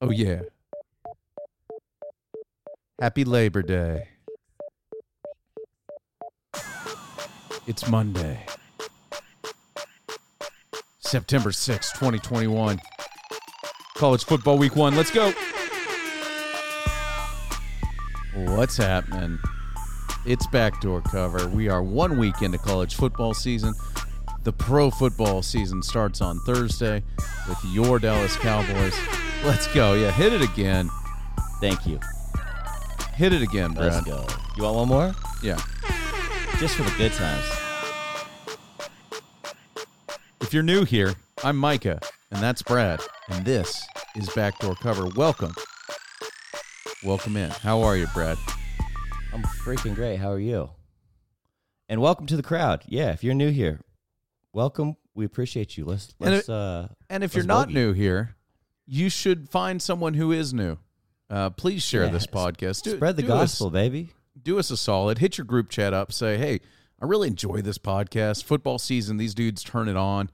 Oh, yeah. Happy Labor Day. It's Monday, September 6, 2021. College football week one. Let's go. What's happening? It's Backdoor Cover. We are 1 week into college football season. The pro football season starts on Thursday with your Dallas Cowboys. Let's go. Yeah, hit it again. Thank you. Hit it again, Brad. Let's go. You want one more? Yeah. Just for the good times. If you're new here, I'm Micah, and that's Brad, and this is Backdoor Cover. Welcome. Welcome in. How are you, Brad? I'm freaking great. How are you? And welcome to the crowd. Yeah, if you're new here, welcome. We appreciate you. And if you're not new here, you should find someone who is new. Please share this podcast. Spread the gospel, baby. Do us a solid. Hit your group chat up. Say, hey, I really enjoy this podcast. Football season, these dudes turn it on.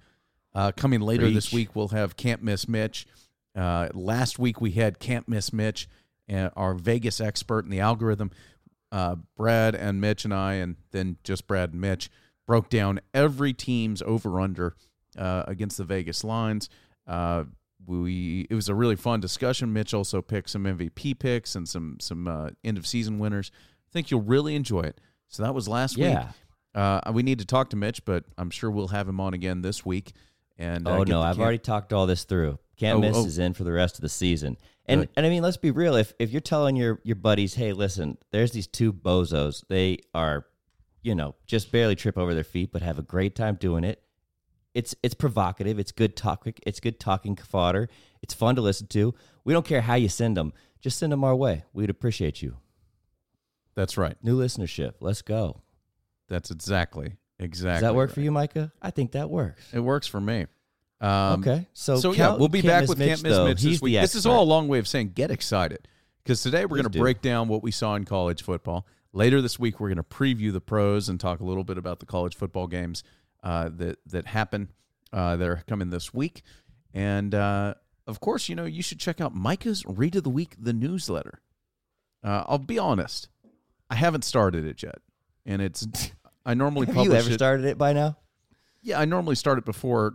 Coming later this week, we'll have Can't Miss Mitch. Last week, we had Can't Miss Mitch, our Vegas expert in the algorithm. Brad and Mitch and I, and then just Brad and Mitch, broke down every team's over-under against the Vegas lines. It was a really fun discussion. Mitch also picked some MVP picks and some end-of-season winners. I think you'll really enjoy it. So that was last week. We need to talk to Mitch, but I'm sure we'll have him on again this week. And I've already talked all this through. Can't miss is in for the rest of the season. And I mean, let's be real. If you're telling your buddies, hey, listen, there's these two bozos. They are, just barely trip over their feet, but have a great time doing it. It's provocative. It's good topic. It's good talking fodder. It's fun to listen to. We don't care how you send them. Just send them our way. We'd appreciate you. That's right. New listenership. Let's go. That's exactly. Does that work for you, Micah? I think that works. It works for me. Okay. So we'll be back with Can't Miss Mitch this week. This is all a long way of saying get excited, because today we're going to break down what we saw in college football. Later this week, we're going to preview the pros and talk a little bit about the college football games that happen that are coming this week. And, of course, you should check out Micah's Read of the Week, the newsletter. I'll be honest. I haven't started it yet, and I normally publish it. Have you ever started it by now? Yeah, I normally start it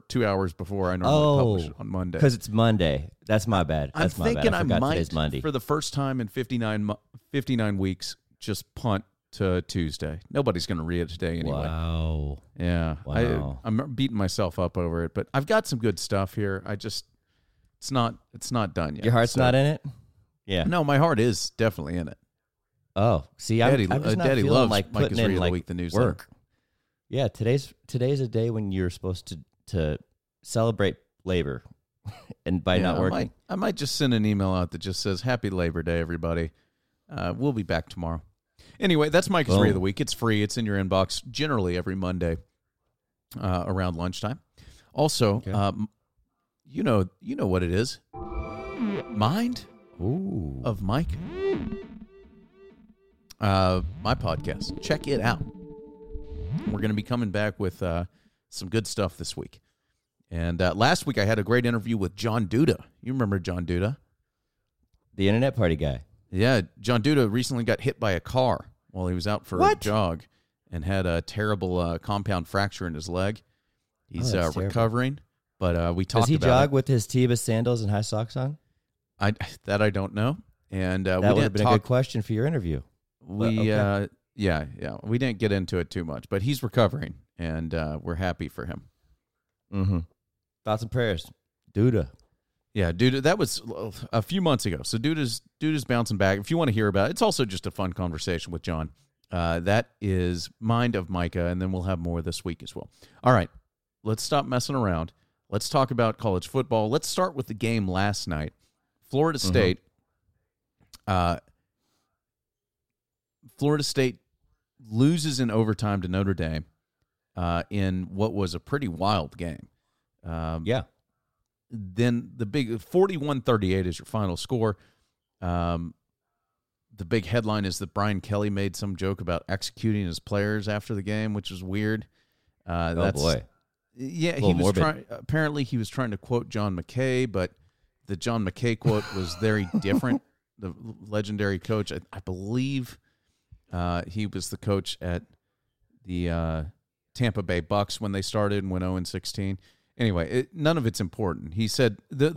2 hours before. I normally publish it on Monday. Because it's Monday. That's my bad. That's my bad. I might, Monday. For the first time in 59 weeks, just punt to Tuesday. Nobody's going to read it today anyway. Wow. Yeah. Wow. I'm beating myself up over it, but I've got some good stuff here. It's not done yet. Your heart's not in it? Yeah. No, my heart is definitely in it. Oh, see, I'm just not feeling loves like putting in like week, the news work. Yeah, today's a day when you're supposed to celebrate labor, and by not working, I might just send an email out that just says "Happy Labor Day, everybody." We'll be back tomorrow. Anyway, that's Micah's Read of the Week. It's free. It's in your inbox generally every Monday around lunchtime. Also, okay. you know what it is. Mind of Mike. My podcast. Check it out. We're going to be coming back with some good stuff this week. And last week I had a great interview with John Duda. You remember John Duda? The internet party guy. Yeah, John Duda recently got hit by a car while he was out for a jog and had a terrible compound fracture in his leg. He's recovering, but we talked about it. Does he jog with his Teva sandals and high socks on? I don't know. And that would have been a good question for your interview. We didn't get into it too much, but he's recovering, and we're happy for him. Mm-hmm. Thoughts and prayers, Duda. Yeah, Duda. That was a few months ago, so Duda's bouncing back. If you want to hear about it, it's also just a fun conversation with John. That is Mind of Micah, and then we'll have more this week as well. All right, let's stop messing around. Let's talk about college football. Let's start with the game last night, Florida State. Mm-hmm. Florida State loses in overtime to Notre Dame in what was a pretty wild game. Then the big 41-38 is your final score. The big headline is that Brian Kelly made some joke about executing his players after the game, which was weird. Apparently he was trying to quote John McKay, but the John McKay quote was very different. The legendary coach, I believe he was the coach at the Tampa Bay Bucks when they started and went 0-16. Anyway, none of it's important. He said the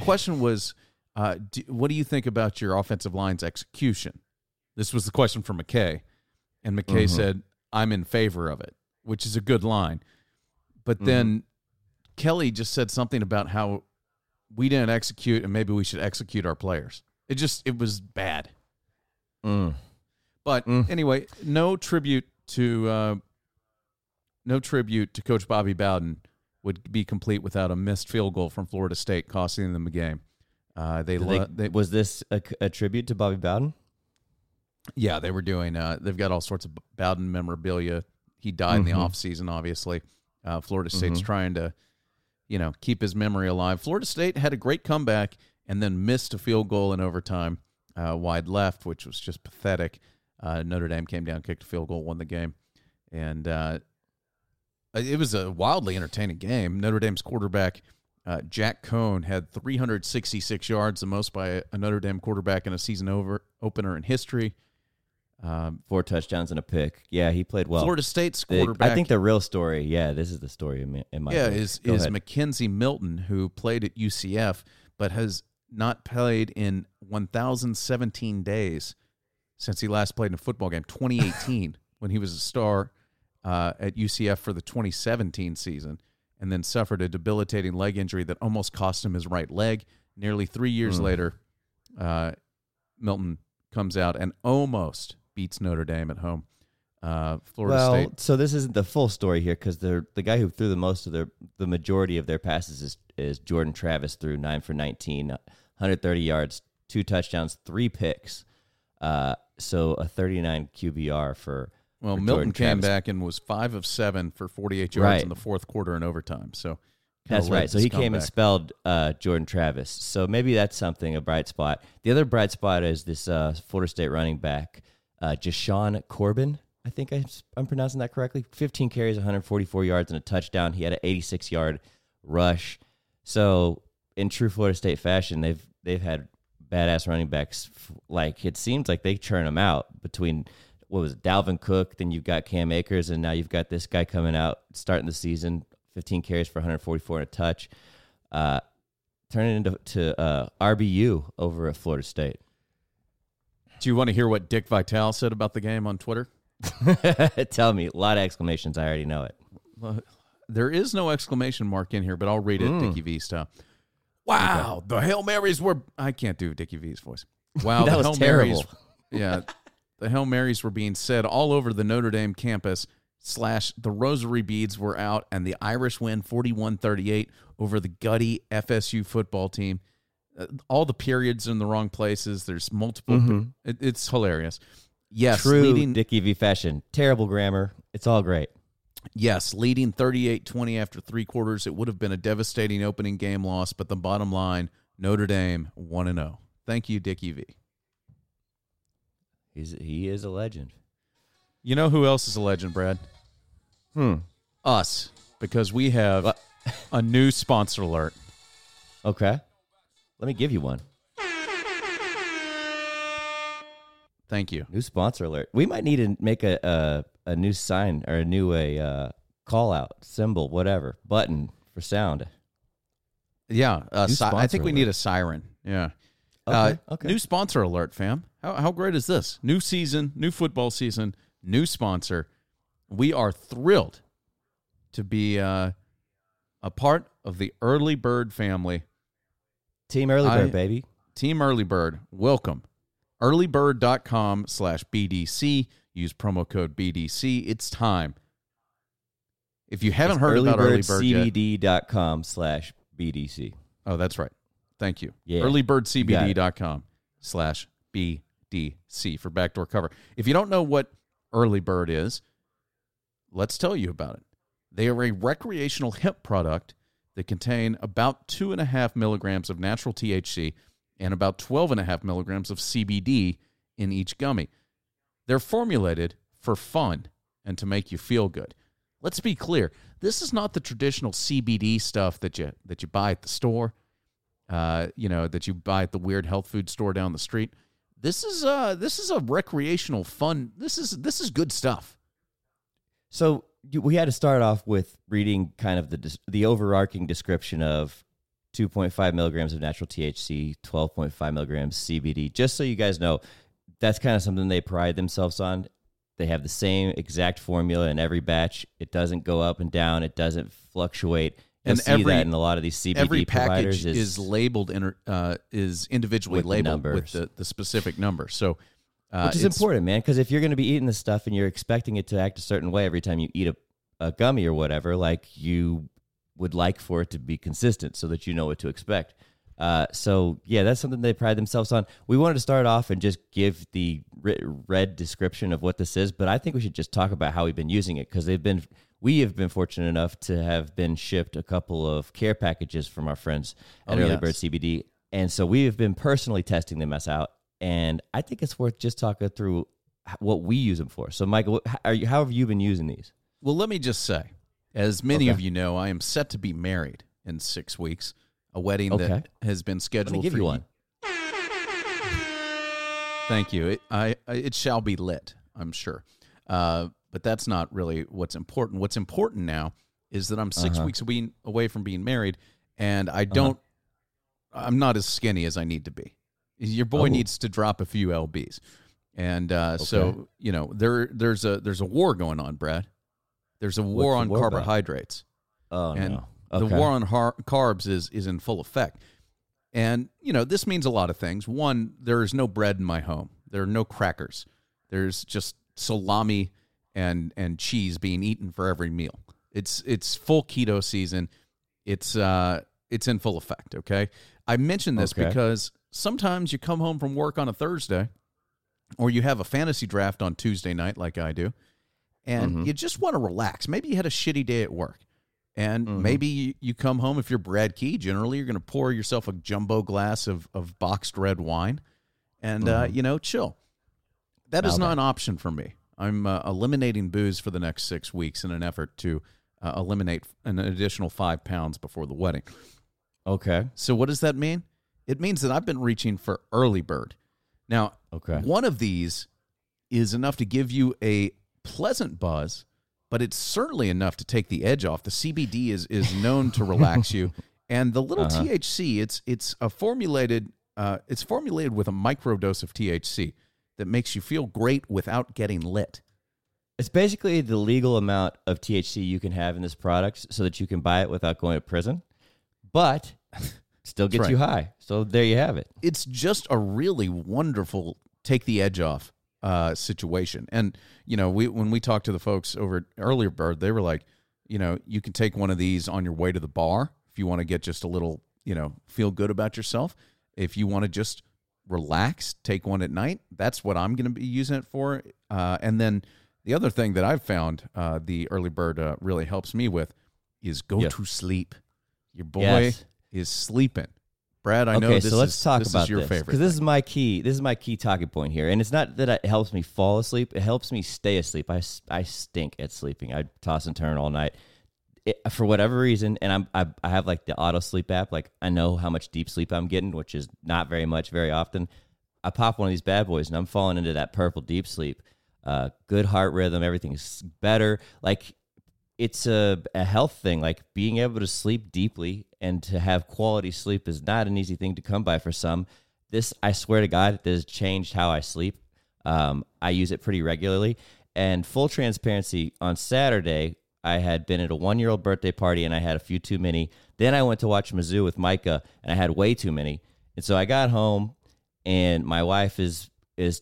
question was, what do you think about your offensive line's execution? This was the question from McKay, and McKay said, I'm in favor of it, which is a good line. But then Kelly just said something about how we didn't execute and maybe we should execute our players. It was bad. But anyway, no tribute to Coach Bobby Bowden would be complete without a missed field goal from Florida State costing them the game. Was this a tribute to Bobby Bowden? Yeah, they were doing. They've got all sorts of Bowden memorabilia. He died in the offseason, obviously. Florida State's trying to, keep his memory alive. Florida State had a great comeback and then missed a field goal in overtime, wide left, which was just pathetic. Notre Dame came down, kicked a field goal, won the game, and it was a wildly entertaining game. Notre Dame's quarterback, Jack Cohn, had 366 yards, the most by a Notre Dame quarterback in a season opener in history. 4 touchdowns and a pick. Yeah, he played well. Florida State's quarterback. I think the real story, this is the story in my opinion. Is Mackenzie Milton, who played at UCF but has not played in 1,017 days since he last played in a football game, 2018, when he was a star at UCF for the 2017 season, and then suffered a debilitating leg injury that almost cost him his right leg. Nearly 3 years later, Milton comes out and almost beats Notre Dame at home. Florida State. So this isn't the full story here, because the guy who threw the majority of their passes is Jordan Travis, threw 9 for 19, 130 yards, 2 touchdowns, 3 picks. So a 39 QBR for Milton came back and was 5 of 7 for 48 yards in the fourth quarter in overtime. So that's right. So he came and spelled Jordan Travis. So maybe that's something, a bright spot. The other bright spot is this Florida State running back, Jashawn Corbin. I think I'm pronouncing that correctly. 15 carries, 144 yards, and a touchdown. He had an 86-yard rush. So in true Florida State fashion, they've had badass running backs. Like, it seems like they churn them out between, Dalvin Cook, then you've got Cam Akers, and now you've got this guy coming out starting the season, 15 carries for 144 and a touch. Turn it into RBU over at Florida State. Do you want to hear what Dick Vitale said about the game on Twitter? Tell me. A lot of exclamations. I already know it. There is no exclamation mark in here, but I'll read it Dickie V style. Wow, okay. The Hail Marys were... I can't do Dickie V's voice. Wow, that was terrible. The Hail Marys were being said all over the Notre Dame campus, / the rosary beads were out, and the Irish win 41-38 over the gutty FSU football team. All the periods in the wrong places. There's multiple. It's hilarious. Yes, true Dickie V fashion. Terrible grammar. It's all great. Yes, leading 38-20 after three quarters. It would have been a devastating opening game loss, but the bottom line, Notre Dame 1-0. Thank you, Dickie V. He is a legend. You know who else is a legend, Brad? Us, because we have a new sponsor alert. Okay. Let me give you one. Thank you. New sponsor alert. We might need to make a new sign or a new call-out, symbol, whatever, button for sound. Yeah, I think we need a siren. Yeah. Okay. New sponsor alert, fam. How great is this? New season, new football season, new sponsor. We are thrilled to be a part of the Early Bird family. Team Early Bird, baby. Team Early Bird, welcome. EarlyBird.com/BDC. Use promo code BDC. It's time. If you haven't heard about Early Bird yet. EarlyBirdCBD.com/BDC. Oh, that's right. Thank you. Yeah. EarlyBirdCBD.com/BDC for Backdoor Cover. If you don't know what Early Bird is, let's tell you about it. They are a recreational hemp product that contain about 2.5 milligrams of natural THC and about 12.5 milligrams of CBD in each gummy. They're formulated for fun and to make you feel good. Let's be clear. This is not the traditional CBD stuff that you buy at the store. you know, that you buy at the weird health food store down the street. This is a recreational fun. This is good stuff. So we had to start off with reading kind of the overarching description of 2.5 milligrams of natural THC, 12.5 milligrams CBD, just so you guys know. That's kind of something they pride themselves on. They have the same exact formula in every batch. It doesn't go up and down. It doesn't fluctuate. You'll and see every, that in a lot of these CBD every package is labeled is individually with labeled numbers. With the specific number. So, which is important, man, because if you're going to be eating this stuff and you're expecting it to act a certain way every time you eat a gummy or whatever, like you would like for it to be consistent so that you know what to expect. So, yeah, that's something they pride themselves on. We wanted to start off and just give the red description of what this is, but I think we should just talk about how we've been using it, because we have been fortunate enough to have been shipped a couple of care packages from our friends at Early Bird CBD, and so we have been personally testing them out, and I think it's worth just talking through what we use them for. So, Michael, how have you been using these? Well, let me just say, as many of you know, I am set to be married in 6 weeks. A wedding that has been scheduled for you. One. Thank you. It shall be lit, I'm sure. But that's not really what's important. What's important now is that I'm 6 weeks away from being married, and I'm not as skinny as I need to be. Your boy needs to drop a few lbs. And so, you know, there's a war going on, Brad. There's a war on carbohydrates. About? Oh, and no. Okay. The war on carbs is in full effect. And, you know, this means a lot of things. One, there is no bread in my home. There are no crackers. There's just salami and cheese being eaten for every meal. It's full keto season. It's in full effect, okay? I mention this because sometimes you come home from work on a Thursday or you have a fantasy draft on Tuesday night like I do, and you just want to relax. Maybe you had a shitty day at work. And maybe you come home, if you're Brad Key, generally you're going to pour yourself a jumbo glass of boxed red wine and, you know, chill. That is not an option for me. I'm eliminating booze for the next 6 weeks in an effort to eliminate an additional 5 pounds before the wedding. Okay. So what does that mean? It means that I've been reaching for Early Bird. Now, one of these is enough to give you a pleasant buzz, but it's certainly enough to take the edge off. The CBD is known to relax you, and the little THC, it's formulated with a microdose of THC that makes you feel great without getting lit. It's basically the legal amount of THC you can have in this product so that you can buy it without going to prison, but still gets you high. So there you have it. It's just a really wonderful take the edge off situation. And, you know, when we talked to the folks over at Early Bird, they were like, you know, you can take one of these on your way to the bar if you want to get just a little, you know, feel good about yourself. If you want to just relax, take one at night. That's what I'm going to be using it for. And then the other thing that I've found the Early Bird really helps me with is go to sleep. Your boy is sleeping. Brad, I know this is your favorite. Okay, so let's talk about this, because this is my key. This is my key talking point here, and it's not that it helps me fall asleep. It helps me stay asleep. I stink at sleeping. I toss and turn all night for whatever reason, and I have like the auto sleep app. Like I know how much deep sleep I'm getting, which is not very much, very often. I pop one of these bad boys, and I'm falling into that purple deep sleep. Good heart rhythm, everything's better. Like it's a health thing. Like being able to sleep deeply and to have quality sleep is not an easy thing to come by for some. This, I swear to God, this has changed how I sleep. I use it pretty regularly. And full transparency, on Saturday, I had been at a 1-year-old birthday party, and I had a few too many. Then I went to watch Mizzou with Micah, and I had way too many. And so I got home, and my wife is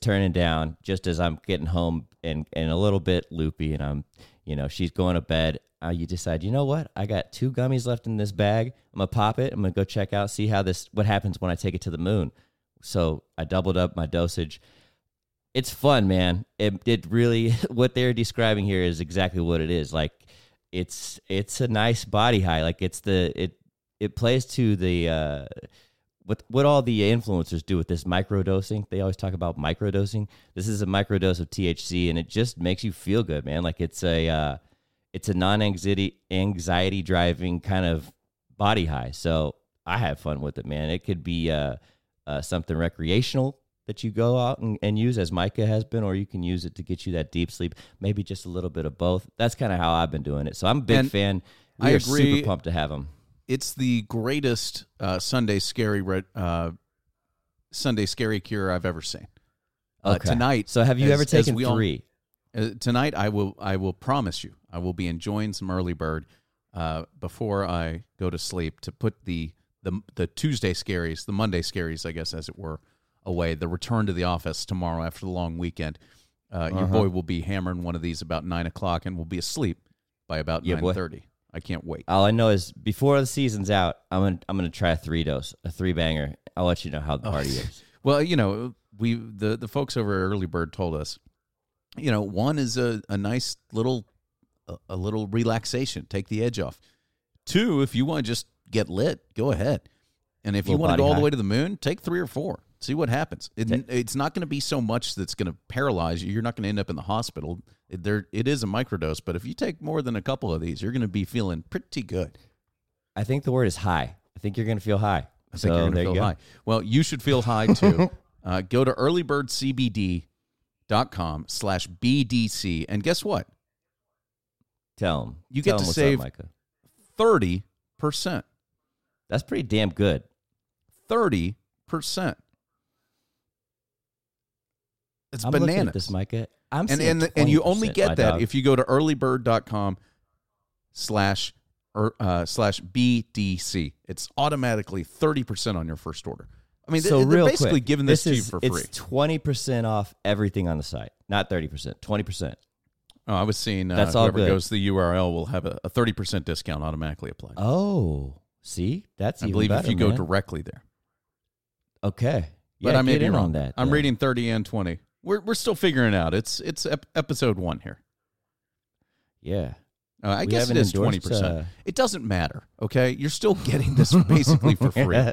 turning down just as I'm getting home and a little bit loopy, and I'm, you know, she's going to bed. You decide, you know what? I got 2 gummies left in this bag. I'm going to pop it. I'm going to go check out, see how what happens when I take it to the moon. So I doubled up my dosage. It's fun, man. It really, what they're describing here is exactly what it is. Like it's a nice body high. Like it's it plays to the, what all the influencers do with this microdosing. They always talk about microdosing. This is a microdose of THC, and it just makes you feel good, man. Like it's a non-anxiety driving kind of body high. So I have fun with it, man. It could be something recreational that you go out and use, as Micah has been, or you can use it to get you that deep sleep, maybe just a little bit of both. That's kind of how I've been doing it. So I'm a big fan. I agree. Super pumped to have them. It's the greatest Sunday Scary Cure I've ever seen. Okay. Tonight. So have you ever taken three? Tonight, I will promise you, I will be enjoying some Early Bird before I go to sleep to put the Tuesday scaries, the Monday scaries, I guess, as it were, away. The return to the office tomorrow after the long weekend. Your boy will be hammering one of these about 9 o'clock and will be asleep by about 9:30. I can't wait. All I know is before the season's out, I'm gonna try a three-banger. I'll let you know how the party is. Well, you know, the folks over at Early Bird told us, you know, one is a nice little relaxation, take the edge off. Two, if you want to just get lit, go ahead. And if you want to go all the way to the moon, take three or four. See what happens. It's not going to be so much that's going to paralyze you. You're not going to end up in the hospital. It is a microdose, but if you take more than a couple of these, you're going to be feeling pretty good. I think the word is high. I think you're going to feel high. High. Well, you should feel high, too. Go to earlybirdcbd.com/BDC, and guess what? Tell them. You get to save 30%. That's pretty damn good. 30%. It's bananas. I'm looking at this, Micah. I'm saying 20%, and you only get that if you go to earlybird.com/BDC. It's automatically 30% on your first order. I mean, so they're basically giving this to you for free. It's 20% off everything on the site, not 30%, 20%. Oh, I was seeing whoever goes to the URL will have a 30% discount automatically applied. Oh, see? That's even better, I believe, if you go directly there. Okay. But yeah, I may be wrong. I'm reading 30 and 20. We're still figuring out. It's episode 1 here. Yeah. I guess it is 20%. It doesn't matter, okay? You're still getting this basically for free. Yeah.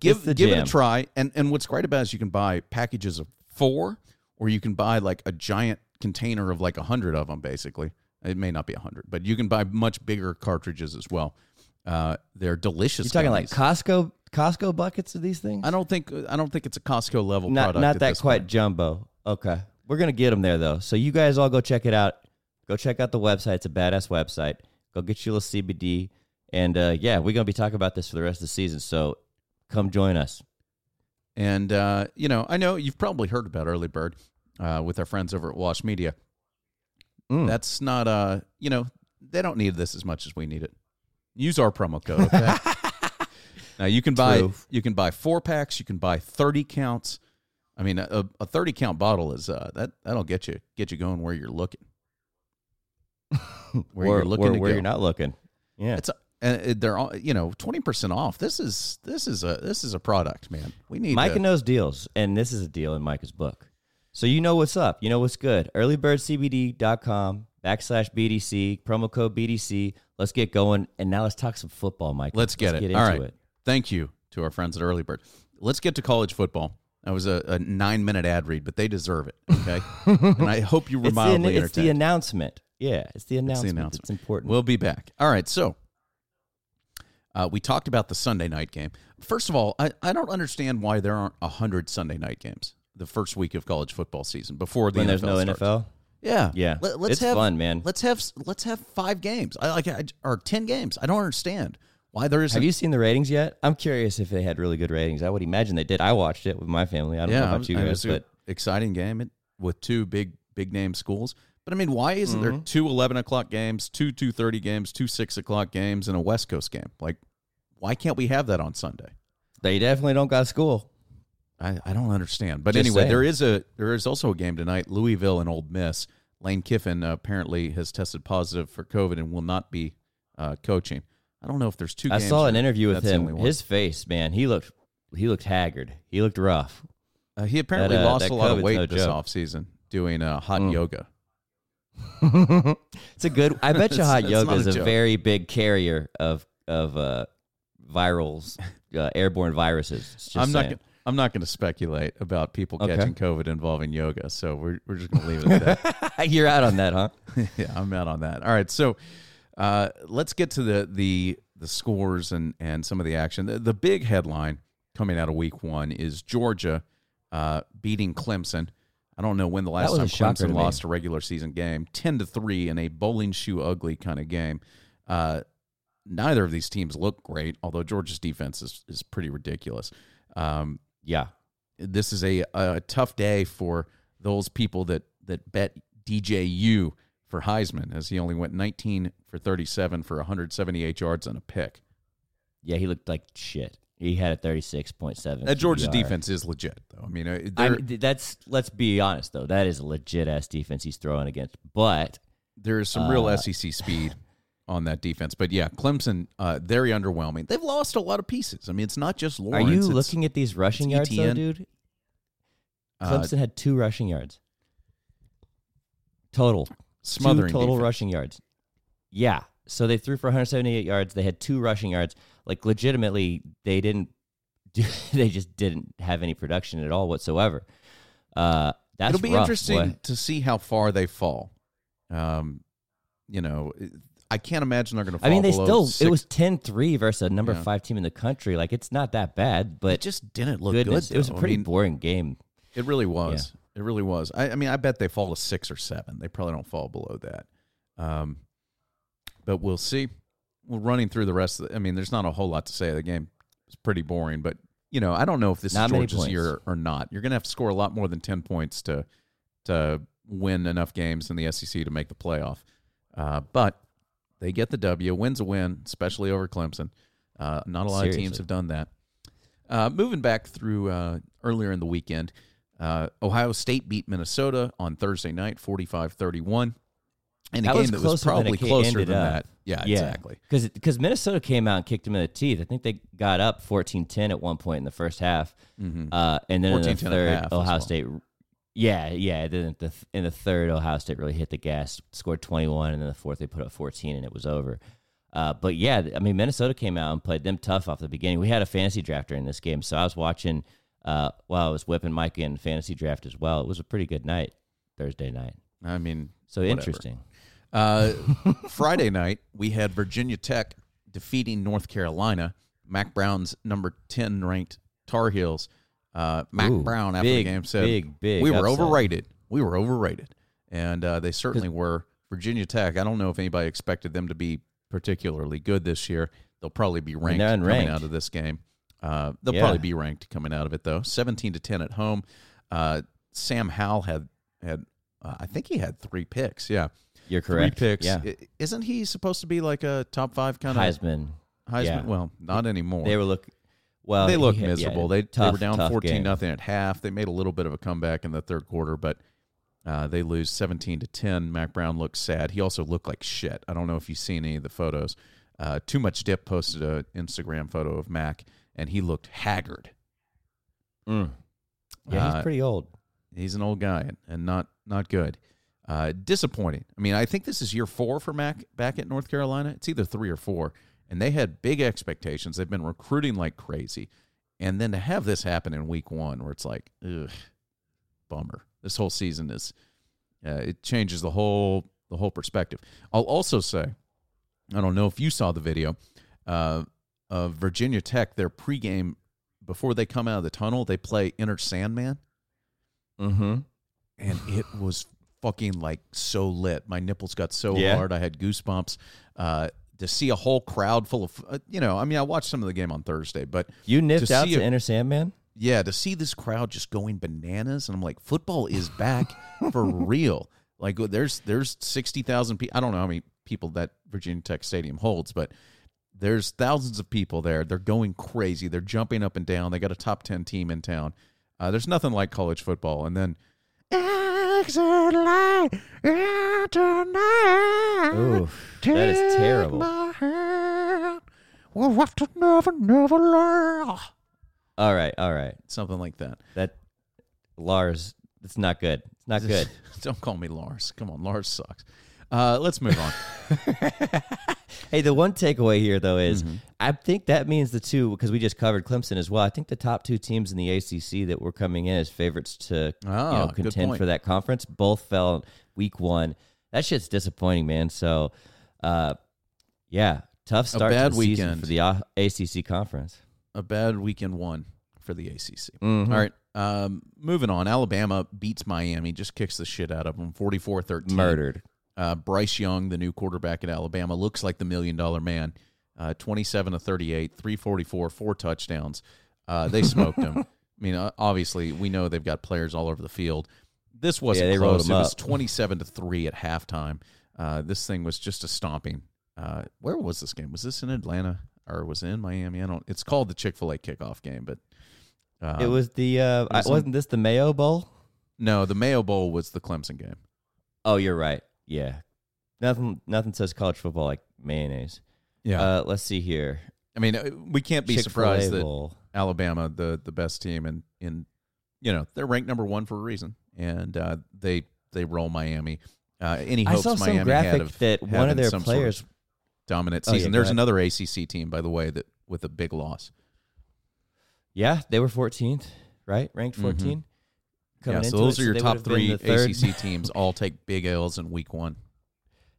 Give it a try. And what's great about it is you can buy packages of 4, or you can buy like a giant container of like 100 of them, basically. It may not be 100, but you can buy much bigger cartridges as well. They're delicious. You're talking like Costco buckets of these things? I don't think it's a Costco level product. Not that quite jumbo. Okay. We're going to get them there, though. So you guys all go check it out. Go check out the website. It's a badass website. Go get you a little CBD. And, we're going to be talking about this for the rest of the season. So come join us. And, I know you've probably heard about Early Bird with our friends over at Wash Media. That's not, they don't need this as much as we need it. Use our promo code, okay? Now, you can buy 4-packs, you can buy 30 counts. I mean, a 30-count bottle is that'll get you going where you're looking. Where you're not looking. Yeah. It's they're all, 20% off. This is a product, man. We need Micah knows deals, and this is a deal in Micah's book. So you know what's up. You know what's good. earlybirdcbd.com/BDC, promo code BDC. Let's get going, and now let's talk some football, Micah. Let's get into it. Thank you to our friends at Early Bird. Let's get to college football. That was a 9-minute ad read, but they deserve it, okay? And I hope you were mildly entertained. It's the announcement. Yeah, it's the announcement. It's important. We'll be back. All right, so we talked about the Sunday night game. First of all, I don't understand why there aren't 100 Sunday night games the first week of college football season before the NFL starts. When there's no NFL? Yeah. Let's have fun, man. Let's have 5 games. Or 10 games. I don't understand why there isn't. Have you seen the ratings yet? I'm curious if they had really good ratings. I would imagine they did. I watched it with my family. I don't know about you guys, but exciting game with 2 big name schools. But I mean, why isn't there 2 11:00 games, 2 2:30 games, 2 6:00 games, and a West Coast game? Like, why can't we have that on Sunday? They definitely don't got school. I don't understand. But anyway, there is also a game tonight, Louisville and Ole Miss. Lane Kiffin apparently has tested positive for COVID and will not be coaching. I don't know if there's 2 games. I saw an interview with him. His face, man, he looked haggard. He looked rough. He apparently lost a lot of weight this offseason doing hot yoga. It's a good. I bet you hot yoga is a very big carrier of virals, airborne viruses. Just I'm not going to speculate about people catching COVID involving yoga, so we're just going to leave it at that. You're out on that, huh? Yeah, I'm out on that. All right, so let's get to the the scores and some of the action. The big headline coming out of week one is Georgia beating Clemson. I don't know when the last time Clemson lost a regular season game, 10-3 in a bowling shoe ugly kind of game. Neither of these teams look great, although Georgia's defense is pretty ridiculous. This is a tough day for those people that bet DJU for Heisman, as he only went 19 for 37 for 178 yards on a pick. Yeah, he looked like shit. He had a 36.7. That Georgia's defense is legit, though. Let's be honest, though. That is a legit-ass defense he's throwing against. But there is some real SEC speed on that defense. But, yeah, Clemson, very underwhelming. They've lost a lot of pieces. It's not just Lawrence. Are you looking at these rushing yards, though, dude? Clemson had 2 rushing yards. Total. Smothering 2 total defense. Rushing yards. Yeah. So they threw for 178 yards. They had 2 rushing yards. Like, legitimately, they just didn't have any production at all whatsoever. It'll be rough, interesting to see how far they fall. I can't imagine they're going to fall below 6. It was 10-3 versus a number 5 team in the country. Like, it's not that bad, but it just didn't look good, though. It was a pretty boring game. It really was. Yeah. It really was. I bet they fall to 6 or 7. They probably don't fall below that. But we'll see. We're running through the rest of the... there's not a whole lot to say. The game is pretty boring, but, I don't know if this is Georgia's year or not. You're going to have to score a lot more than 10 points to win enough games in the SEC to make the playoff. But they get the W. Win's a win, especially over Clemson. Not a lot of teams have done that. Moving back through earlier in the weekend, Ohio State beat Minnesota on Thursday night, 45-31. And a game that was probably closer than that. Yeah, exactly. Because Minnesota came out and kicked them in the teeth. I think they got up 14-10 at one point in the first half. Mm-hmm. And then in the third, Ohio State. Yeah. Then in the third, Ohio State really hit the gas, scored 21, and then the fourth they put up 14, and it was over. But, yeah, Minnesota came out and played them tough off the beginning. We had a fantasy draft during this game, so I was watching while I was whipping Micah in fantasy draft as well. It was a pretty good night, Thursday night. Whatever. Interesting. Friday night, we had Virginia Tech defeating North Carolina. Mac Brown's number 10 ranked Tar Heels. Brown after the game said, "We were overrated. We were overrated," and they certainly were. Virginia Tech. I don't know if anybody expected them to be particularly good this year. They'll probably be ranked coming out of this game. They'll probably be ranked coming out of it though. 17-10 at home. Sam Howell had I think he had 3 picks. Yeah. You're correct. 3 picks. Yeah. Isn't he supposed to be like a top 5 kind of Heisman? Yeah. Well, not anymore. They look miserable. They were down 14-0 at half. They made a little bit of a comeback in the third quarter, but they lose 17-10. Mac Brown looks sad. He also looked like shit. I don't know if you've seen any of the photos. Too Much Dip posted an Instagram photo of Mac, and he looked haggard. Mm. Yeah, he's pretty old. He's an old guy and not good. Disappointing. I think this is year 4 for Mac back at North Carolina. It's either 3 or 4, and they had big expectations. They've been recruiting like crazy, and then to have this happen in week one, where it's like, ugh, bummer. This whole season is it changes the whole perspective. I'll also say, I don't know if you saw the video of Virginia Tech. Their pregame before they come out of the tunnel, they play Inner Sandman. Mm-hmm. And it was fucking like so lit. My nipples got so hard. I had goosebumps to see a whole crowd full of, I watched some of the game on Thursday, but you nipped out to Inner Sandman. Yeah. To see this crowd just going bananas. And I'm like, football is back for real. Like there's 60,000 people. I don't know how many people that Virginia Tech Stadium holds, but there's thousands of people there. They're going crazy. They're jumping up and down. They got a top 10 team in town. There's nothing like college football. And then, ooh, that is terrible. We'll have to never learn. All right. Something like that. That, Lars, it's not good. It's not good. Don't call me Lars. Come on, Lars sucks. Let's move on. Hey, the one takeaway here, though, is I think that means the two, because we just covered Clemson as well, I think the top 2 teams in the ACC that were coming in as favorites to contend for that conference both fell week one. That shit's disappointing, man. So, Tough start to the season for the ACC conference. A bad weekend one for the ACC. Mm-hmm. All right. Moving on. Alabama beats Miami, just kicks the shit out of them, 44-13. Murdered. Bryce Young, the new quarterback at Alabama, looks like the million-dollar man. 27-38, 344, 4 touchdowns. They smoked them. I mean, obviously, we know they've got players all over the field. This wasn't close. It was 27-3 at halftime. This thing was just a stomping. Where was this game? Was this in Atlanta or was it in Miami? It's called the Chick-fil-A kickoff game, but it was the. Wasn't this the Mayo Bowl? No, the Mayo Bowl was the Clemson game. Oh, you're right. Yeah, nothing says college football like mayonnaise. Yeah. Let's see here. I mean, we can't be Chick-fil-A surprised that Bowl. Alabama, the best team, and you know they're ranked number one for a reason, and they roll Miami. Any hopes I saw Miami some graphic had of that one of their players sort of dominant season? Yeah, there's another ACC team, by the way, that with a big loss. Yeah, they were 14th, right? Ranked 14. Mm-hmm. Yeah, so those are your top three ACC teams. All take big L's in week one.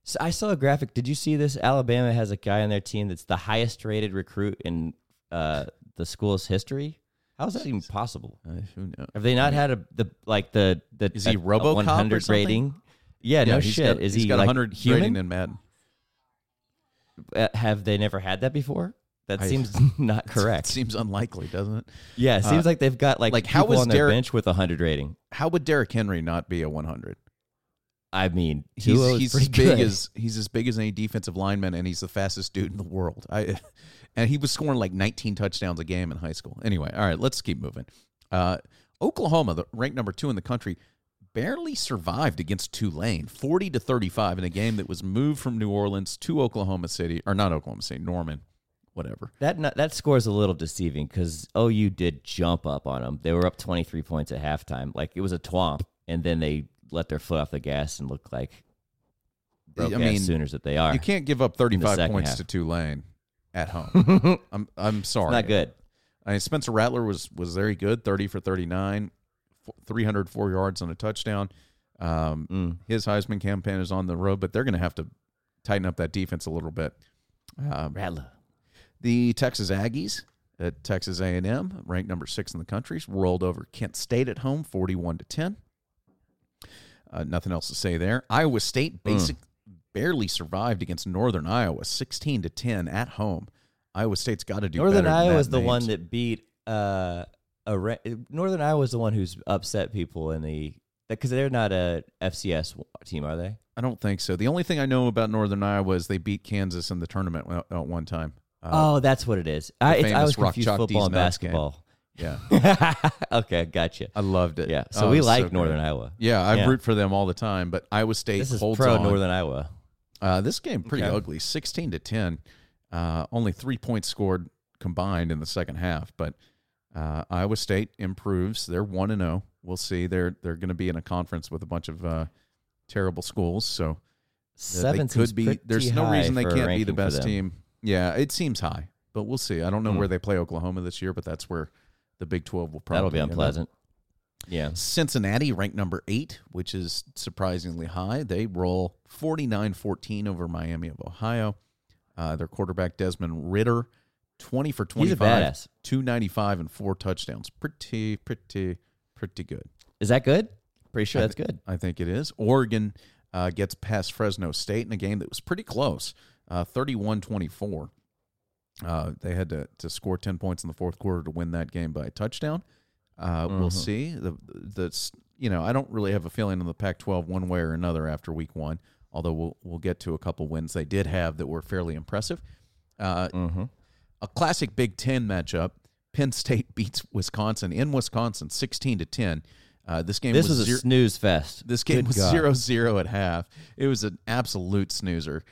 So I saw a graphic. Did you see this? Alabama has a guy on their team that's the highest rated recruit in the school's history. How is that even possible? Who knows? Have they not had the is he RoboCop 100 or something? Rating? Yeah, no shit. He's got 100 rating in Madden. Have they never had that before? That seems not correct. Seems unlikely, doesn't it? Yeah, it seems like they've got like people on their bench with 100 rating. How would Derrick Henry not be a 100? I mean, he's as big as any defensive lineman, and he's the fastest dude in the world. And he was scoring like 19 touchdowns a game in high school. Anyway, all right, let's keep moving. Oklahoma, ranked number 2 in the country, barely survived against Tulane, 40-35 in a game that was moved from New Orleans to Norman, whatever. That score is a little deceiving because OU did jump up on them. They were up 23 points at halftime. Like, it was a twomp, and then they let their foot off the gas and look like Sooners that they are. You can't give up 35 points to Tulane at home. I'm sorry. It's not good. I mean, Spencer Rattler was very good, 30 for 39, 304 yards on a touchdown. His Heisman campaign is on the road, but they're going to have to tighten up that defense a little bit. Rattler. The Texas Aggies at Texas A&M, ranked number 6 in the country, rolled over Kent State at home, 41-10. Nothing else to say there. Iowa State barely survived against Northern Iowa, 16-10 at home. Iowa State's got to do better. Northern Iowa is the one who's upset people because they're not a FCS team, are they? I don't think so. The only thing I know about Northern Iowa is they beat Kansas in the tournament at one time. That's what it is. I was confused football and basketball. Game. Yeah. Okay, gotcha. I loved it. Yeah. So we like Northern Iowa. Yeah, I root for them all the time, but Iowa State holds on. This is pro Northern Iowa. This game pretty ugly, 16-10. Only 3 points scored combined in the second half, but Iowa State improves. They're 1-0. We'll see. They're going to be in a conference with a bunch of terrible schools, so they could be. There's no reason they can't be the best team. Yeah, it seems high, but we'll see. I don't know where they play Oklahoma this year, but that's where the Big 12 will probably be unpleasant. Yeah. Cincinnati, ranked number 8, which is surprisingly high. They roll 49-14 over Miami of Ohio. Their quarterback, Desmond Ridder, 20 for 25, 295, and 4 touchdowns. Pretty good. Is that good? Pretty sure that's good. I think it is. Oregon gets past Fresno State in a game that was pretty close, 31-24. They had to score 10 points in the fourth quarter to win that game by a touchdown. We'll see. I don't really have a feeling on the Pac-12 one way or another after week one, although we'll get to a couple wins they did have that were fairly impressive. A classic Big Ten matchup. Penn State beats Wisconsin in Wisconsin, 16-10. This was a snooze fest. This game was 0-0 at half. It was an absolute snoozer.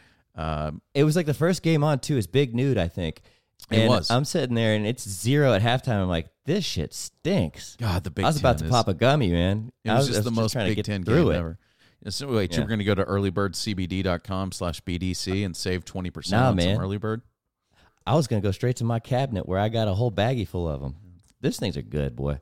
It was like the first game on, too, is Big Nude, I think. And it was. I'm sitting there, and it's 0 at halftime. I'm like, this shit stinks. God, the Big Ten. I was about to pop a gummy, man. It was just the most Big Ten game ever. So, wait, you're going to go to earlybirdcbd.com/BDC and save 20% on some Early Bird? I was going to go straight to my cabinet where I got a whole baggie full of them. These things are good, boy.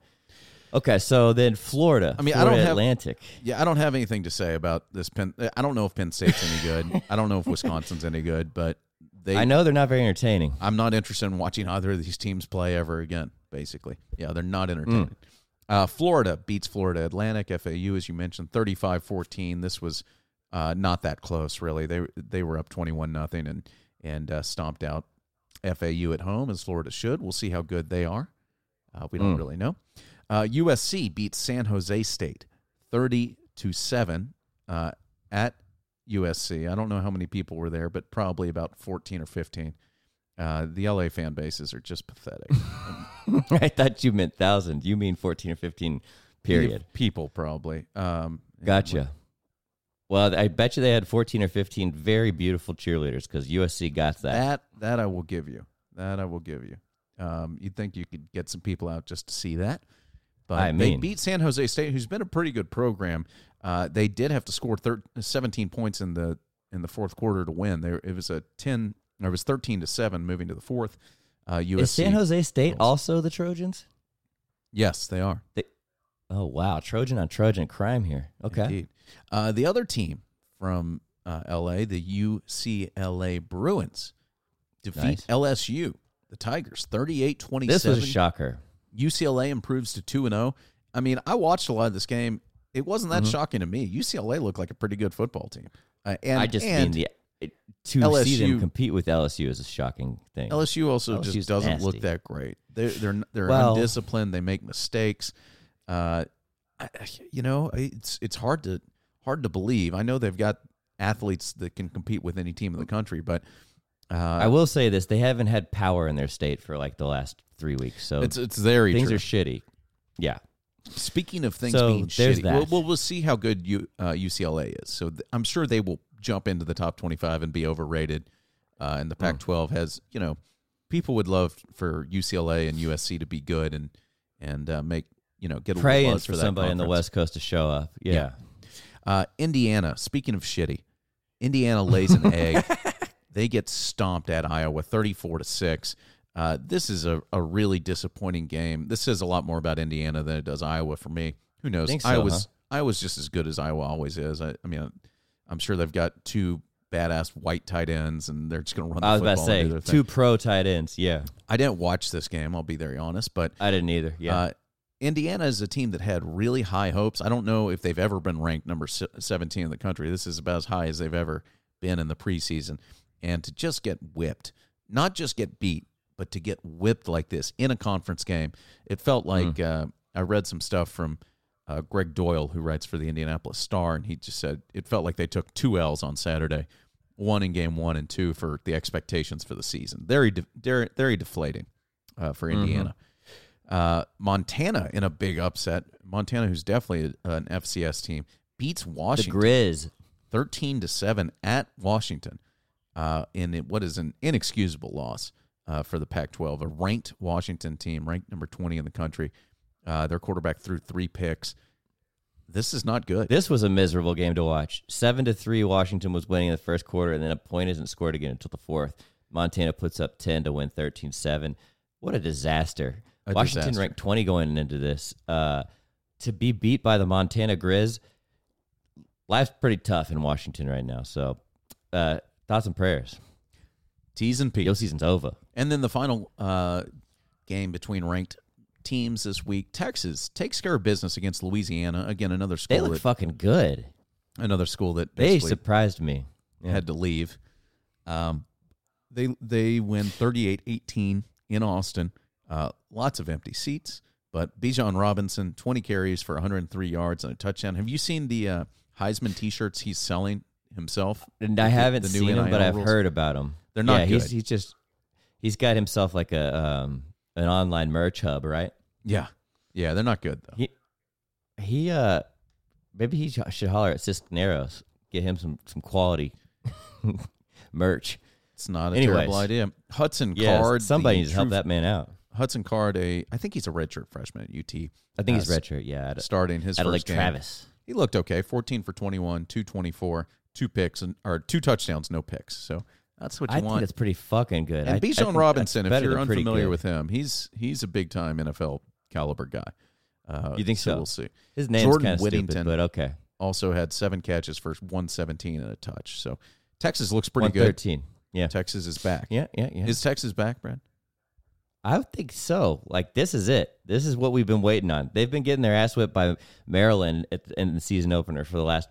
Okay, so then Florida. I mean, Florida Atlantic. I don't have anything to say about this. I don't know if Penn State's any good. I don't know if Wisconsin's any good, but I know they're not very entertaining. I'm not interested in watching either of these teams play ever again, basically. Yeah, they're not entertaining. Florida beats Florida Atlantic. FAU, as you mentioned, 35-14. This was not that close, really. They were up 21-0 and stomped out FAU at home, as Florida should. We'll see how good they are. We don't really know. USC beats San Jose State 30-7 at USC. I don't know how many people were there, but probably about 14 or 15. The LA fan bases are just pathetic. I thought you meant 1,000. You mean 14 or 15, period. People, probably. Gotcha. Well, I bet you they had 14 or 15 very beautiful cheerleaders, because USC got that. That I will give you. You'd think you could get some people out just to see that. But they beat San Jose State, who's been a pretty good program. They did have to score 17 points in the fourth quarter to win. It was 13-7 moving to the fourth. USC. Is San Jose State also the Trojans? Yes, they are. Oh, wow. Trojan on Trojan crime here. Okay. Indeed. The other team from L.A., the UCLA Bruins, defeat LSU, the Tigers, 38-27. This was a shocker. UCLA improves to 2-0. I mean, I watched a lot of this game. It wasn't that shocking to me. UCLA looked like a pretty good football team. To see them compete with LSU is a shocking thing. LSU just doesn't look that great. They're undisciplined. They make mistakes. It's hard to believe. I know they've got athletes that can compete with any team in the country, but I will say this: they haven't had power in their state for like the last 3 weeks. So it's very things true. Are shitty. Yeah. Speaking of things being shitty, we'll see how good UCLA is. So I'm sure they will jump into the top 25 and be overrated. And the Pac-12 has, people would love for UCLA and USC to be good and make, get a little buzz for that somebody conference. In the West Coast to show up. Yeah. Indiana, speaking of shitty, Indiana lays an egg. They get stomped at Iowa 34-6. This is a really disappointing game. This says a lot more about Indiana than it does Iowa for me. Who knows? Iowa's just as good as Iowa always is. I mean, I'm sure they've got two badass white tight ends, and they're just going to run the football. I was about to say, two pro tight ends, yeah. I didn't watch this game, I'll be very honest. But I didn't either, yeah. Indiana is a team that had really high hopes. I don't know if they've ever been ranked number 17 in the country. This is about as high as they've ever been in the preseason. And to just get whipped, not just get beat, but to get whipped like this in a conference game, it felt like I read some stuff from Greg Doyle, who writes for the Indianapolis Star, and he just said it felt like they took two L's on Saturday, one in game one and two for the expectations for the season. Very deflating for Indiana. Montana in a big upset. Montana, who's definitely an FCS team, beats Washington. The Grizz. 13-7 at Washington in what is an inexcusable loss. For the Pac-12, a ranked Washington team, ranked number 20 in the country. Their quarterback threw three picks. This is not good. This was a miserable game to watch. 7-3, Washington was winning in the first quarter, and then a point isn't scored again until the fourth. Montana puts up 10 to win 13-7. What a disaster. Washington ranked 20 going into this. To be beat by the Montana Grizz, life's pretty tough in Washington right now. So thoughts and prayers. T's and P's. Your season's over. And then the final game between ranked teams this week, Texas takes care of business against Louisiana. Again, another school. They look fucking good. Another school that basically they surprised me. Yeah. Had to leave. They win 38-18 in Austin. Lots of empty seats. But Bijan Robinson, 20 carries for 103 yards and a touchdown. Have you seen the Heisman T-shirts he's selling himself? And I haven't seen them, but I've heard about them. They're not good. He's got himself like a an online merch hub, right? Yeah, they're not good though. He maybe he should holler at Cisneros, get him some quality merch. It's not terrible idea. Hudson Card, somebody needs to help that man out. Hudson Card, I think he's a redshirt freshman at UT. I think he's redshirt, yeah. Starting his first game. Travis. He looked okay. 14 for 21, 224, two touchdowns, no picks. So. That's what you want. I think it's pretty fucking good. And Bijan Robinson, if you're unfamiliar with him, he's a big-time NFL caliber guy. You think so? We'll see. His name's kind of stupid, but okay. Also had 7 catches for 117 and a touch. So Texas looks pretty good. Yeah. Texas is back. Yeah. Is Texas back, Brad? I would think so. Like, this is it. This is what we've been waiting on. They've been getting their ass whipped by Maryland in the season opener for the last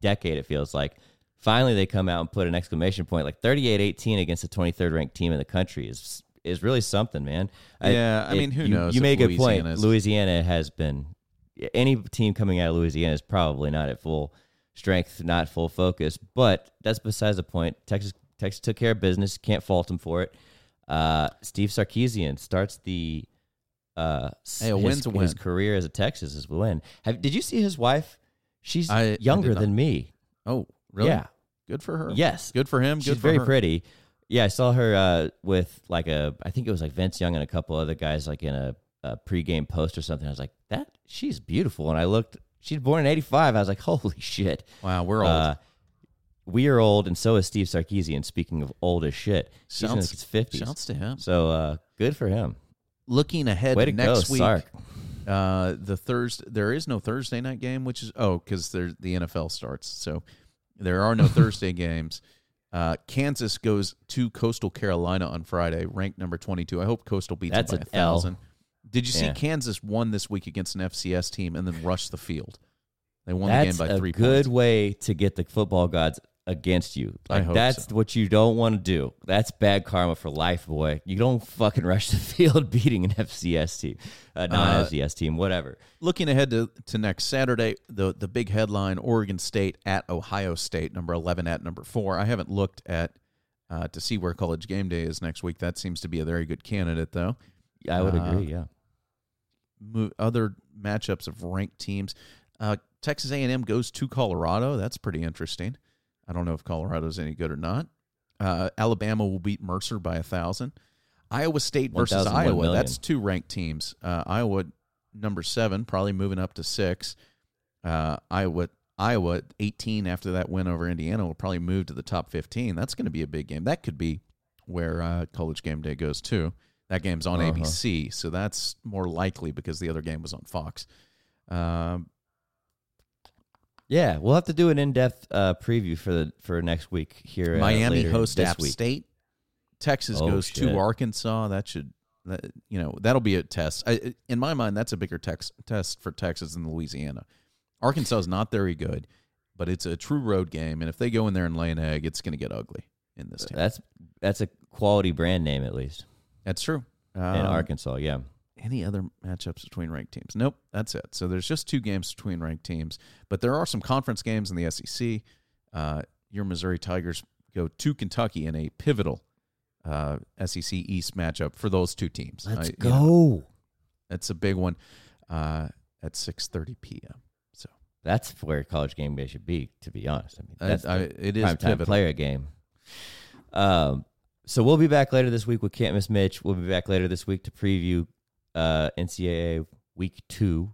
decade, it feels like. Finally, they come out and put an exclamation point. Like, 38-18 against the 23rd-ranked team in the country is really something, man. Yeah, I mean, who knows? You make a good point. Louisiana has been – any team coming out of Louisiana is probably not at full strength, not full focus. But that's besides the point. Texas took care of business. Can't fault them for it. Steve Sarkisian starts the his career as a Texas is a win. Did you see his wife? She's younger than me. Oh, really? Yeah. Good for her. Yes. Good for him. She's very pretty. Yeah, I saw her with like I think it was like Vince Young and a couple other guys like in a pregame post or something. I was like, she's beautiful. And I looked, she's born in 85. I was like, holy shit. Wow, we're old. We are old, and so is Steve Sarkisian. Speaking of old as shit, he's in his 50s. Shouts to him. So good for him. Looking ahead to next week, Sark. There is no Thursday night game, which is because the NFL starts, so there are no Thursday games. Kansas goes to Coastal Carolina on Friday, ranked number 22. I hope Coastal beats them by 1,000. Did you see Kansas won this week against an FCS team and then rushed the field? They won the game by 3 points. That's a good way to get the football gods against you. Like, that's what you don't want to do. That's bad karma for life, boy. You don't fucking rush the field beating an FCS team, a non-FCS team, whatever. Looking ahead to next Saturday, the big headline, Oregon State at Ohio State, number 11 at number 4. I haven't looked at to see where College Game Day is next week. That seems to be a very good candidate, though. I would agree, yeah. Other matchups of ranked teams. Texas A&M goes to Colorado. That's pretty interesting. I don't know if Colorado's any good or not. Alabama will beat Mercer by 1,000. Iowa State versus Iowa. Million. That's two ranked teams. Iowa, number 7, probably moving up to 6. Iowa, 18 after that win over Indiana, will probably move to the top 15. That's going to be a big game. That could be where College Game Day goes to. That game's on ABC, so that's more likely because the other game was on Fox. Yeah, we'll have to do an in-depth preview for next week here. Miami hosts App State. Texas goes to Arkansas. That'll be a test. In my mind, that's a bigger test for Texas than Louisiana. Arkansas is not very good, but it's a true road game, and if they go in there and lay an egg, it's going to get ugly in this town. That's a quality brand name, at least. That's true. In Arkansas, yeah. Any other matchups between ranked teams? Nope, that's it. So there's just two games between ranked teams, but there are some conference games in the SEC. Your Missouri Tigers go to Kentucky in a pivotal SEC East matchup for those two teams. Let's go. That's a big one at 6:30 p.m. So that's where College Game Day should be, to be honest. I mean, that's it is a prime time player game. So we'll be back later this week with Can't Miss Mitch. We'll be back later this week to preview NCAA Week 2.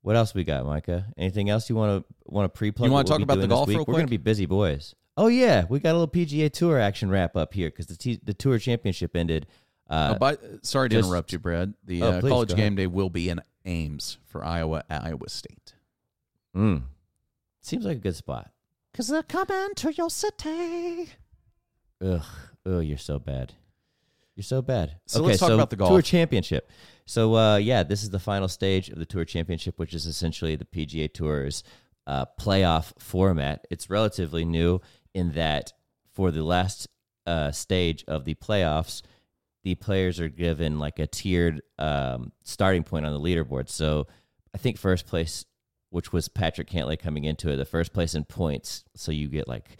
What else we got, Micah? Anything else you want to pre-plug? You want to talk about the golf real quick? We're going to be busy, boys. Oh, yeah. We got a little PGA Tour action wrap-up here because the Tour Championship ended. Sorry to interrupt you, Brad. The College Game Day will be in Ames for Iowa at Iowa State. Seems like a good spot. Because they're coming to your city. Ugh. Oh, you're so bad. So let's talk about the golf. Tour Championship. So, this is the final stage of the Tour Championship, which is essentially the PGA Tour's playoff format. It's relatively new in that for the last stage of the playoffs, the players are given like a tiered starting point on the leaderboard. So I think first place, which was Patrick Cantlay coming into it, the first place in points, so you get like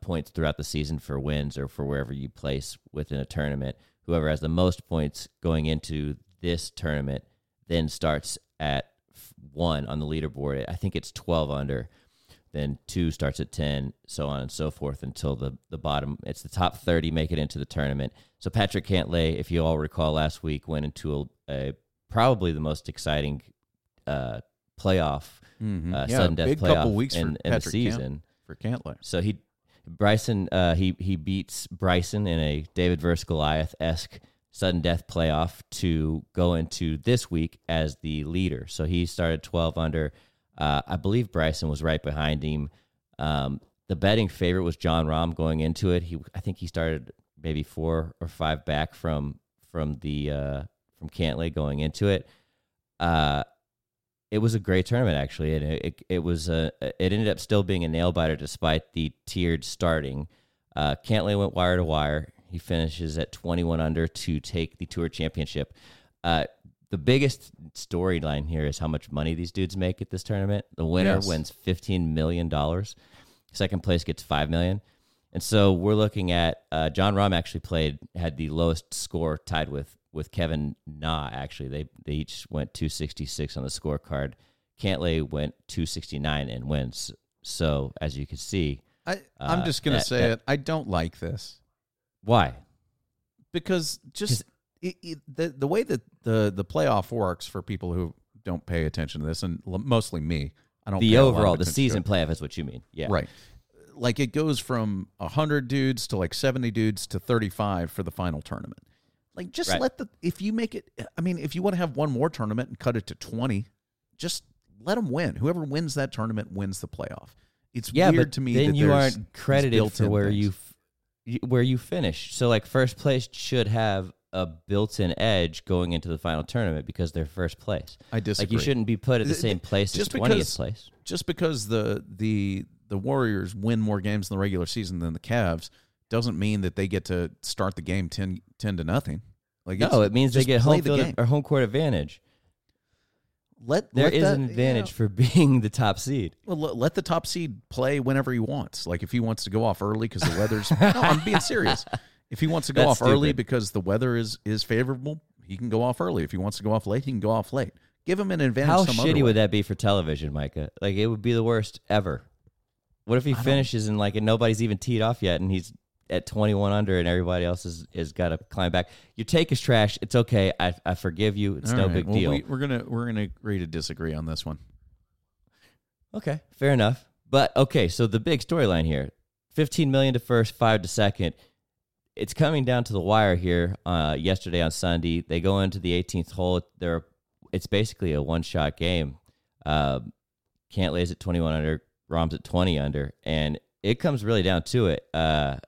points throughout the season for wins or for wherever you place within a tournament. Whoever has the most points going into this tournament then starts at 1 on the leaderboard. I think it's 12 under. Then 2 starts at 10, so on and so forth until the bottom. It's the top 30 make it into the tournament. So Patrick Cantlay, if you all recall last week, went into a probably the most exciting playoff, sudden death big playoff couple weeks in the season. For Cantlay. So he beats Bryson in a David versus Goliath-esque sudden death playoff to go into this week as the leader. So he started 12 under. I believe Bryson was right behind him. The betting favorite was John Rahm going into it. I think he started maybe 4 or 5 back from Cantlay going into it. It was a great tournament, actually, and it ended up still being a nail biter despite the tiered starting. Cantlay went wire to wire. He finishes at 21 under to take the Tour Championship. The biggest storyline here is how much money these dudes make at this tournament. The winner wins $15 million. Second place gets $5 million. And so we're looking at John Rahm actually had the lowest score, tied with Kevin Na, actually. They each went 266 on the scorecard. Cantlay went 269 and wins. So as you can see... I'm just going to say that, I don't like this. Why? Because just... The way that the playoff works for people who don't pay attention to this, and mostly me, I don't. The overall, the season playoff is what you mean, yeah, right? Like it goes from 100 dudes to like 70 dudes to 35 for the final tournament. Like just if you make it, I mean, if you want to have one more tournament and cut it to 20, just let them win. Whoever wins that tournament wins the playoff. It's weird to me. Then that you aren't credited for where you finish. So like first place should have a built-in edge going into the final tournament because they're first place. I disagree. Like you shouldn't be put at the same place just as 20th place. Just because the Warriors win more games in the regular season than the Cavs doesn't mean that they get to start the game 10 to nothing. Like no, it means they get home court advantage. There is an advantage for being the top seed. Well, let the top seed play whenever he wants. Like if he wants to go off early because the weather's... No, I'm being serious. If he wants to go off early because the weather is favorable, he can go off early. If he wants to go off late, he can go off late. Give him an advantage. How shitty would that be for television, Micah? Like, it would be the worst ever. What if he finishes and nobody's even teed off yet, and he's at 21 under, and everybody else has got to climb back? Your take is trash. It's okay. I forgive you. It's no big deal. We're gonna agree to disagree on this one. Okay, fair enough. But okay, so the big storyline here: $15 million to first, 5 to second. It's coming down to the wire here. Yesterday on Sunday, they go into the 18th hole. It's basically a one-shot game. Cantlay's at 21 under, Rahm's at 20 under, and it comes really down to it. I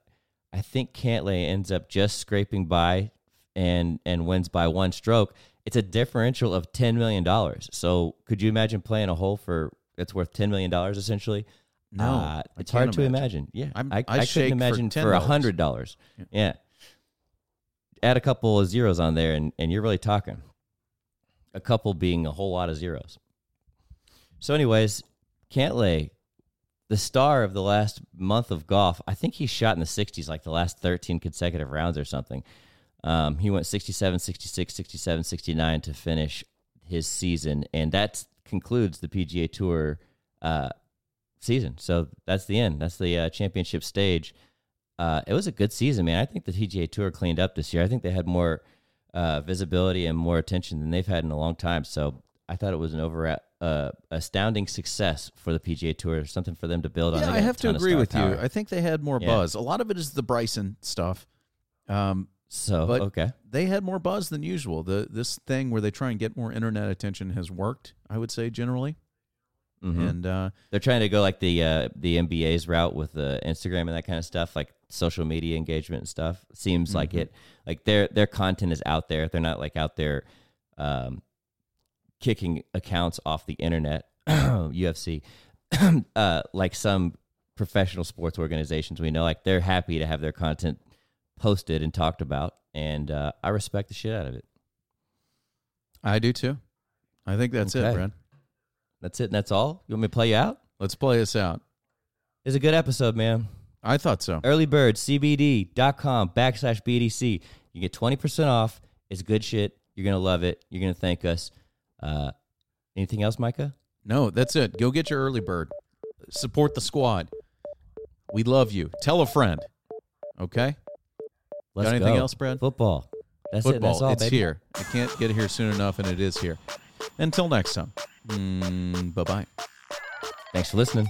think Cantlay ends up just scraping by and wins by one stroke. It's a differential of $10 million. So could you imagine playing a hole that's worth $10 million essentially? No, it's hard to imagine. Yeah, I couldn't imagine for $100. Yeah, add a couple of zeros on there, and you're really talking a couple being a whole lot of zeros. So, anyways, Cantlay, the star of the last month of golf, I think he shot in the 60s, like the last 13 consecutive rounds or something. He went 67, 66, 67, 69 to finish his season, and that concludes the PGA Tour season. So that's the end. That's the championship stage. It was a good season, man. I think the PGA Tour cleaned up this year. I think they had more visibility and more attention than they've had in a long time. So I thought it was an astounding success for the PGA Tour, something for them to build on. Yeah, I have to agree with you. I think they had more buzz. A lot of it is the Bryson stuff. They had more buzz than usual. This thing where they try and get more internet attention has worked, I would say, generally. Mm-hmm. And they're trying to go like the NBA's route with Instagram and that kind of stuff, like social media engagement and stuff. Seems like it. Like their content is out there. They're not like out there kicking accounts off the internet, UFC, like some professional sports organizations we know. Like they're happy to have their content posted and talked about, and I respect the shit out of it. I do too. I think that's it, Brad. That's it, and that's all? You want me to play you out? Let's play us out. It's a good episode, man. I thought so. EarlyBirdCBD.com/BDC. You get 20% off. It's good shit. You're going to love it. You're going to thank us. Anything else, Micah? No, that's it. Go get your Early Bird. Support the squad. We love you. Tell a friend. Okay? Let's go. Got anything else, Brad? Football. That's it. That's all, baby. It's here. I can't get here soon enough, and it is here. Until next time. Bye-bye. Thanks for listening.